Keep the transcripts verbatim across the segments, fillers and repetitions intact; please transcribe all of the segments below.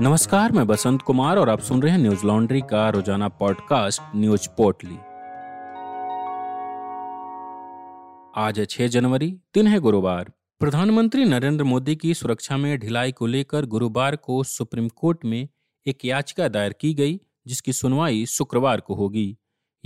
नमस्कार, मैं बसंत कुमार और आप सुन रहे हैं न्यूज लॉन्ड्री का रोजाना पॉडकास्ट न्यूज पोर्टली। आज है छह जनवरी, दिन है गुरुवार। प्रधानमंत्री नरेंद्र मोदी की सुरक्षा में ढिलाई को लेकर गुरुवार को सुप्रीम कोर्ट में एक याचिका दायर की गई, जिसकी सुनवाई शुक्रवार को होगी।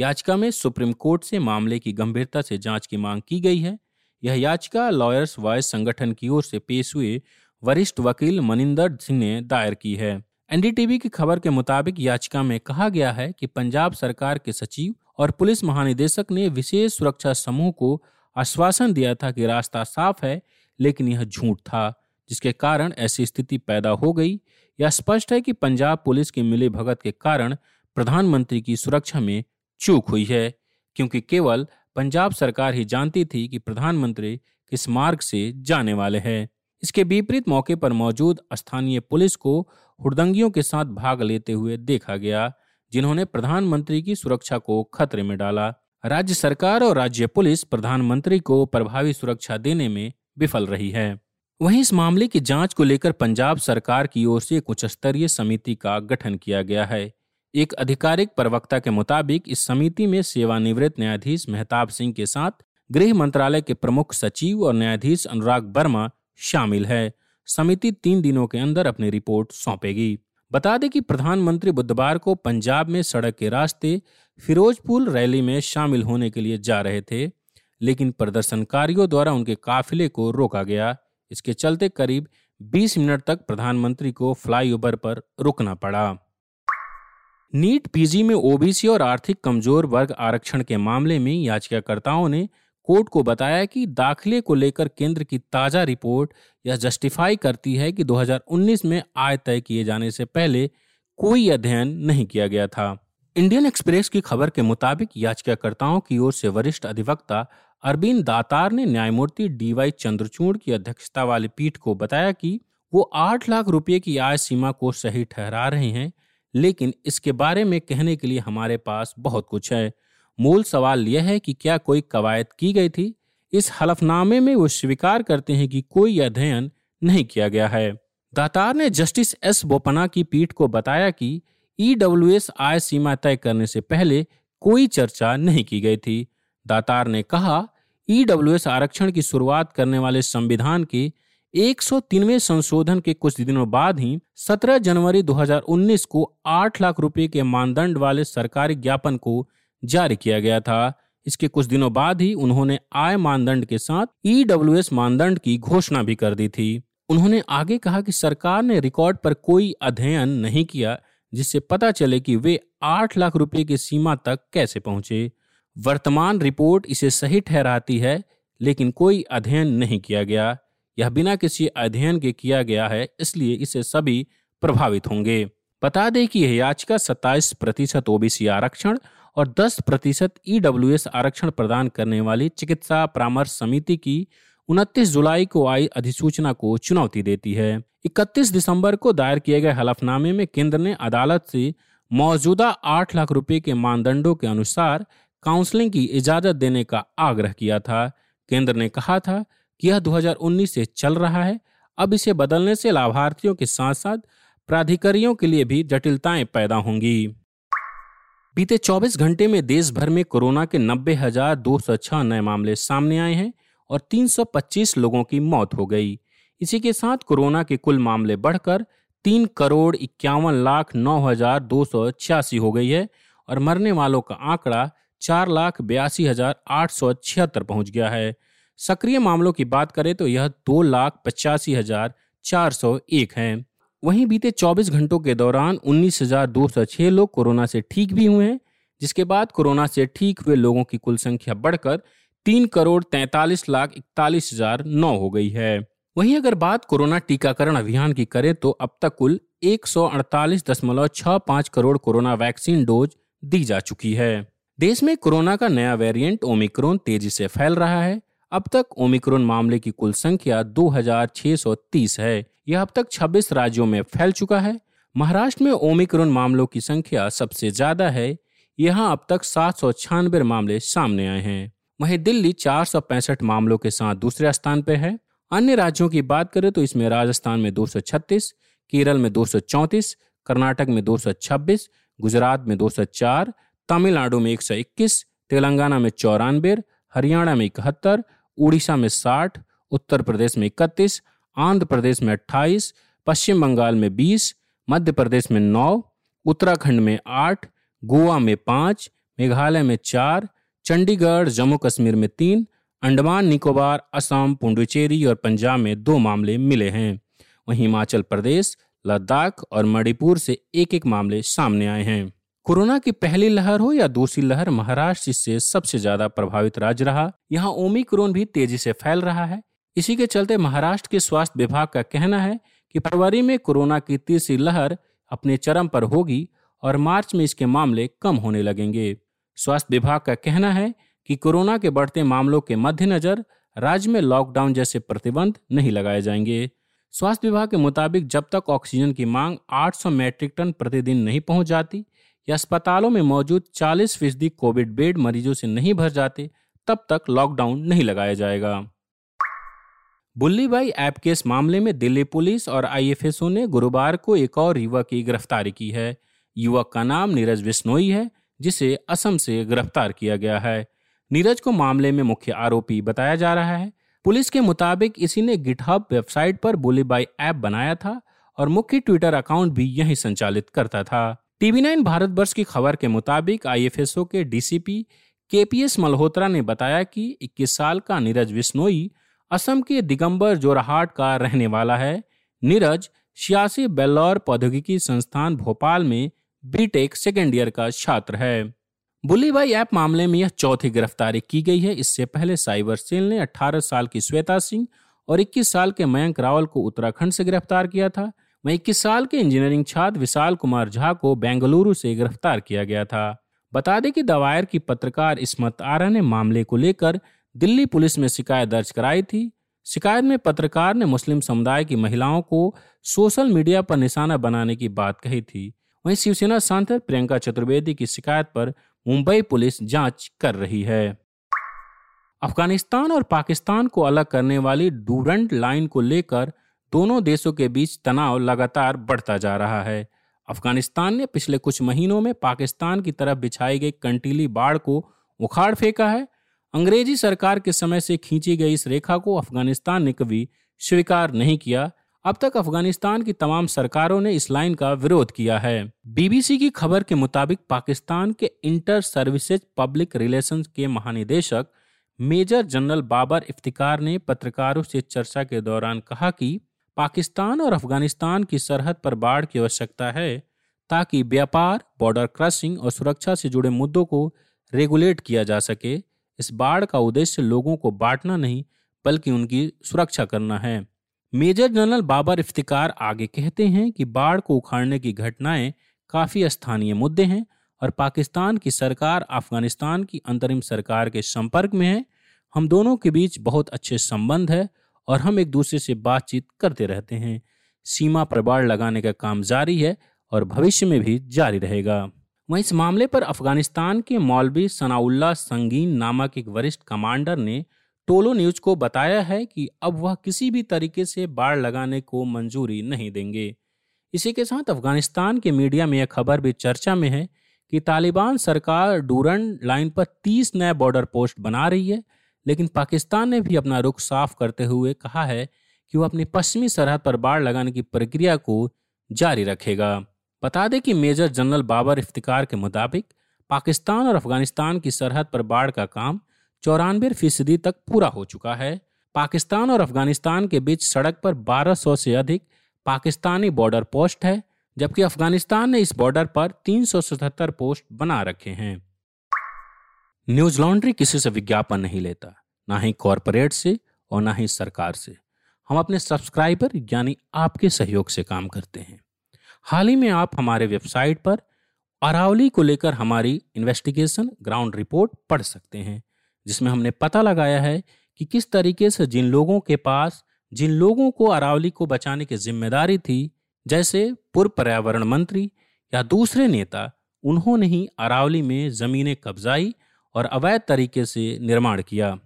याचिका में सुप्रीम कोर्ट से मामले की गंभीरता से जांच की मांग की गई है। यह याचिका लॉयर्स वॉइस संगठन की ओर से पेश हुए वरिष्ठ वकील मनिंदर सिंह ने दायर की है। एन डी टीवी की खबर के मुताबिक याचिका में कहा गया है कि पंजाब सरकार के सचिव और पुलिस महानिदेशक ने विशेष सुरक्षा समूह को आश्वासन दिया था कि रास्ता साफ है, लेकिन यह झूठ था, जिसके कारण ऐसी स्थिति पैदा हो गई। यह स्पष्ट है कि पंजाब पुलिस की मिलीभगत के कारण प्रधानमंत्री की सुरक्षा में चूक हुई है, क्योंकि केवल पंजाब सरकार ही जानती थी कि प्रधानमंत्री किस मार्ग से जाने वाले हैं। इसके विपरीत मौके पर मौजूद स्थानीय पुलिस को हुड़दंगियों के साथ भाग लेते हुए देखा गया, जिन्होंने प्रधानमंत्री की सुरक्षा को खतरे में डाला। राज्य सरकार और राज्य पुलिस प्रधानमंत्री को प्रभावी सुरक्षा देने में विफल रही है। वहीं इस मामले की जांच को लेकर पंजाब सरकार की ओर से एक उच्च स्तरीय समिति का गठन किया गया है। एक आधिकारिक प्रवक्ता के मुताबिक इस समिति में सेवानिवृत्त न्यायाधीश मेहताब सिंह के साथ गृह मंत्रालय के प्रमुख सचिव और न्यायाधीश अनुराग वर्मा शामिल है। समिति तीन दिनों के अंदर अपनी रिपोर्ट सौंपेगी। बता दें कि प्रधानमंत्री बुधवार को पंजाब में सड़क के रास्ते फिरोजपुर रैली में शामिल होने के लिए जा रहे थे, लेकिन प्रदर्शनकारियों द्वारा उनके काफिले को रोका गया। इसके चलते करीब बीस मिनट तक प्रधानमंत्री को फ्लाईओवर पर रुकना पड़ा। नीट पीजी में ओबीसी और आर्थिक कमजोर वर्ग आरक्षण के मामले में याचिकाकर्ताओं ने कोर्ट को बताया कि दाखिले को लेकर केंद्र की ताज़ा रिपोर्ट यह जस्टिफाई करती है कि दो हज़ार उन्नीस में आय तय किए जाने से पहले कोई अध्ययन नहीं किया गया था। इंडियन एक्सप्रेस की खबर के मुताबिक याचिकाकर्ताओं की ओर से वरिष्ठ अधिवक्ता अरविंद दातार ने न्यायमूर्ति डीवाई चंद्रचूड़ की अध्यक्षता वाली पीठ को बताया कि वो आठ लाख रुपये की आय सीमा को सही ठहरा रहे हैं, लेकिन इसके बारे में कहने के लिए हमारे पास बहुत कुछ है। मूल सवाल यह है कि क्या कोई कवायद की गई थी। इस हलफनामे में वो स्वीकार करते हैं कि कोई अध्ययन नहीं किया गया है। दातार ने जस्टिस एस बोपना की पीठ को बताया कि ईडब्ल्यूएस आय सीमा तय करने से पहले कोई चर्चा नहीं की गई थी। दातार ने कहा, ईडब्ल्यूएस आरक्षण की शुरुआत करने वाले संविधान के एक सौ तीनवें संशोधन के कुछ दिनों बाद ही सत्रह जनवरी दो हज़ार उन्नीस को आठ लाख रुपए के मानदंड वाले सरकारी ज्ञापन को जारी किया गया था। इसके कुछ दिनों बाद ही उन्होंने आय मानदंड के साथ ईडब्ल्यूएस मानदंड की घोषणा भी कर दी थी। उन्होंने आगे कहा कि सरकार ने रिकॉर्ड पर कोई अध्ययन नहीं किया, जिससे पता चले कि वे आठ लाख रुपए की सीमा तक कैसे पहुंचे। वर्तमान रिपोर्ट इसे सही ठहराती है, लेकिन कोई अध्ययन नहीं किया गया। यह बिना किसी अध्ययन के किया गया है, इसलिए इससे सभी प्रभावित होंगे। बता दें कि यह याचिका सत्ताईस प्रतिशत ओबीसी आरक्षण और दस प्रतिशत ईडब्ल्यूएस आरक्षण प्रदान करने वाली चिकित्सा परामर्श समिति की उनतीस जुलाई को आई अधिसूचना को चुनौती देती है। इकतीस दिसंबर को दायर किए गए हलफनामे में केंद्र ने अदालत से मौजूदा आठ लाख रुपए के मानदंडों के अनुसार काउंसलिंग की इजाजत देने का आग्रह किया था। केंद्र ने कहा था कि यह दो हज़ार उन्नीस से चल रहा है, अब इसे बदलने से लाभार्थियों के साथ साथ प्राधिकारियों के लिए भी जटिलताएं पैदा होंगी। बीते चौबीस घंटे में देश भर में कोरोना के नब्बे हज़ार दो सौ छह नए मामले सामने आए हैं और तीन सौ पच्चीस लोगों की मौत हो गई। इसी के साथ कोरोना के कुल मामले बढ़कर तीन करोड़ इक्यावन लाख नौ हजार दो सौ छियासी हो गई है और मरने वालों का आंकड़ा चार लाख बयासी हजार आठ सौ छिहत्तर पहुंच गया है। सक्रिय मामलों की बात करें तो यह दो लाख पचासी हजार चार सौ एक है। वहीं बीते चौबीस घंटों के दौरान उन्नीस हज़ार दो सौ छह लोग कोरोना से ठीक भी हुए हैं, जिसके बाद कोरोना से ठीक हुए लोगों की कुल संख्या बढ़कर तीन करोड़ तैंतालीस लाख इकतालीस हज़ार नौ हो गई है। वहीं अगर बात कोरोना टीकाकरण अभियान की करें तो अब तक कुल एक सौ अड़तालीस दशमलव पैंसठ करोड़ कोरोना वैक्सीन डोज दी जा चुकी है। देश में कोरोना का नया वेरिएंट ओमिक्रॉन तेजी से फैल रहा है। अब तक ओमिक्रॉन मामले की कुल संख्या दो हज़ार छह सौ तीस है। यह अब तक छब्बीस राज्यों में फैल चुका है। महाराष्ट्र में ओमिक्रॉन मामलों की संख्या सबसे ज्यादा है। यहाँ अब तक सात सौ छियानबे मामले सामने आए हैं। वहीं दिल्ली चार सौ पैंसठ मामलों के साथ दूसरे स्थान पर है। अन्य राज्यों की बात करें तो इसमें राजस्थान में दो सौ छत्तीस, केरल में दो सौ चौंतीस, कर्नाटक में दो सौ छब्बीस, गुजरात में दो सौ चार, तमिलनाडु में एक सौ इक्कीस, तेलंगाना में चौरानवे, हरियाणा में इकहत्तर, उड़ीसा में साठ, उत्तर प्रदेश में इकतीस, आंध्र प्रदेश में अट्ठाईस, पश्चिम बंगाल में बीस, मध्य प्रदेश में नौ, उत्तराखंड में आठ, गोवा में पाँच, मेघालय में चार, चंडीगढ़ जम्मू कश्मीर में तीन, अंडमान निकोबार, असम, पुडुचेरी और पंजाब में दो मामले मिले हैं। वहीं हिमाचल प्रदेश, लद्दाख और मणिपुर से एक एक मामले सामने आए हैं। कोरोना की पहली लहर हो या दूसरी लहर, महाराष्ट्र से सबसे ज्यादा प्रभावित राज्य रहा। यहाँ ओमिक्रोन भी तेजी से फैल रहा है। इसी के चलते महाराष्ट्र के स्वास्थ्य विभाग का कहना है कि फरवरी में कोरोना की तीसरी लहर अपने चरम पर होगी और मार्च में इसके मामले कम होने लगेंगे। स्वास्थ्य विभाग का कहना है कि कोरोना के बढ़ते मामलों के मद्देनजर राज्य में लॉकडाउन जैसे प्रतिबंध नहीं लगाए जाएंगे। स्वास्थ्य विभाग के मुताबिक जब तक ऑक्सीजन की मांग आठ सौ मैट्रिक टन प्रतिदिन नहीं पहुंच जाती या अस्पतालों में मौजूद चालीस फीसदी कोविड बेड मरीजों से नहीं भर जाते, तब तक लॉकडाउन नहीं लगाया जाएगा। बुल्ली बाई ऐप केस मामले में दिल्ली पुलिस और आई एफ एस ओ ने गुरुवार को एक और युवक की गिरफ्तारी की है। युवक का नाम नीरज बिस्नोई है, जिसे असम से गिरफ्तार किया गया है। नीरज को मामले में मुख्य आरोपी बताया जा रहा है। पुलिस के मुताबिक इसी ने गिटहब वेबसाइट पर बुल्ली बाई ऐप बनाया था और मुख्य ट्विटर अकाउंट भी यही संचालित करता था। टीवी नाइन भारतवर्ष की खबर के मुताबिक आई एफ एस ओ के D C P K P S Malhotra ने बताया कि इक्कीस साल का नीरज बिस्नोई असम के दिगंबर जोरहाट का रहने वाला है। नीरज छियासी वेल्लोर प्रौद्योगिकी संस्थान भोपाल में बीटेक सेकेंड ईयर का छात्र है। बुल्ली बाई ऐप मामले में यह चौथी गिरफ्तारी की गई है। इससे पहले साइबर सेल ने अठारह साल की श्वेता सिंह और इक्कीस साल के मयंक रावल को उत्तराखंड से गिरफ्तार किया था। वहीं इक्कीस साल के इंजीनियरिंग छात्र विशाल कुमार झा को बेंगलुरु से गिरफ्तार किया गया था। बता दें कि दवायर की पत्रकार इस्मत आरा ने मामले को लेकर दिल्ली पुलिस में शिकायत दर्ज कराई थी। शिकायत में पत्रकार ने मुस्लिम समुदाय की महिलाओं को सोशल मीडिया पर निशाना बनाने की बात कही थी। वहीं शिवसेना सांसद प्रियंका चतुर्वेदी की शिकायत पर मुंबई पुलिस जांच कर रही है। अफगानिस्तान और पाकिस्तान को अलग करने वाली डूरंड लाइन को लेकर दोनों देशों के बीच तनाव लगातार बढ़ता जा रहा है। अफगानिस्तान ने पिछले कुछ महीनों में पाकिस्तान की तरफ बिछाई गई कंटीली बाड़ को उखाड़ फेंका है। अंग्रेजी सरकार के समय से खींची गई इस रेखा को अफगानिस्तान ने कभी स्वीकार नहीं किया। अब तक अफगानिस्तान की तमाम सरकारों ने इस लाइन का विरोध किया है। बीबीसी की खबर के मुताबिक पाकिस्तान के इंटर सर्विसेज पब्लिक रिलेशंस के महानिदेशक मेजर जनरल बाबर इफ्तिखार ने पत्रकारों से चर्चा के दौरान कहा कि पाकिस्तान और अफगानिस्तान की सरहद पर बाड़ की आवश्यकता है ताकि व्यापार, बॉर्डर क्रॉसिंग और सुरक्षा से जुड़े मुद्दों को रेगुलेट किया जा सके। इस बाड़ का उद्देश्य लोगों को बांटना नहीं बल्कि उनकी सुरक्षा करना है। मेजर जनरल बाबर इफ्तिखार आगे कहते हैं कि बाड़ को उखाड़ने की घटनाएं काफ़ी स्थानीय मुद्दे हैं और पाकिस्तान की सरकार अफगानिस्तान की अंतरिम सरकार के संपर्क में है। हम दोनों के बीच बहुत अच्छे संबंध है और हम एक दूसरे से बातचीत करते रहते हैं। सीमा पर बाड़ लगाने का काम जारी है और भविष्य में भी जारी रहेगा। वहीं इस मामले पर अफगानिस्तान के मौलवी सनाउल्ला संगीन नामक एक वरिष्ठ कमांडर ने टोलो न्यूज को बताया है कि अब वह किसी भी तरीके से बाड़ लगाने को मंजूरी नहीं देंगे। इसी के साथ अफगानिस्तान के मीडिया में यह खबर भी चर्चा में है कि तालिबान सरकार डूरंड लाइन पर तीस नए बॉर्डर पोस्ट बना रही है, लेकिन पाकिस्तान ने भी अपना रुख साफ करते हुए कहा है कि वह अपनी पश्चिमी सरहद पर बाड़ लगाने की प्रक्रिया को जारी रखेगा। बता दें कि मेजर जनरल बाबर इफ्तिखार के मुताबिक पाकिस्तान और अफगानिस्तान की सरहद पर बाड़ का काम चौरानवे फीसदी तक पूरा हो चुका है। पाकिस्तान और अफगानिस्तान के बीच सड़क पर बारह सौ से अधिक पाकिस्तानी बॉर्डर पोस्ट है, जबकि अफगानिस्तान ने इस बॉर्डर पर तीन सौ सतहत्तर पोस्ट बना रखे हैं। न्यूज लॉन्ड्री किसी से विज्ञापन नहीं लेता, ना ही कॉरपोरेट से और ना ही सरकार से। हम अपने सब्सक्राइबर यानी आपके सहयोग से काम करते हैं। हाल ही में आप हमारे वेबसाइट पर अरावली को लेकर हमारी इन्वेस्टिगेशन ग्राउंड रिपोर्ट पढ़ सकते हैं, जिसमें हमने पता लगाया है कि किस तरीके से जिन लोगों के पास जिन लोगों को अरावली को बचाने की जिम्मेदारी थी, जैसे पूर्व पर्यावरण मंत्री या दूसरे नेता, उन्होंने ही अरावली में ज़मीनें कब्जाई और अवैध तरीके से निर्माण किया।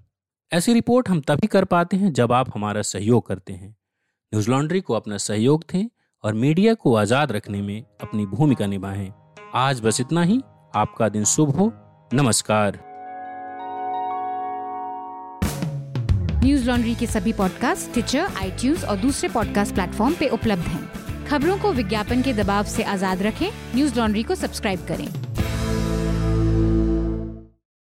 ऐसी रिपोर्ट हम तभी कर पाते हैं जब आप हमारा सहयोग करते हैं। न्यूज लॉन्ड्री को अपना सहयोग दें और मीडिया को आजाद रखने में अपनी भूमिका निभाएं। आज बस इतना ही। आपका दिन शुभ हो। नमस्कार। न्यूज लॉन्ड्री के सभी पॉडकास्ट स्टिचर, आईट्यूज और दूसरे पॉडकास्ट प्लेटफॉर्म पे उपलब्ध हैं। खबरों को विज्ञापन के दबाव से आजाद रखें। न्यूज लॉन्ड्री को सब्सक्राइब करें।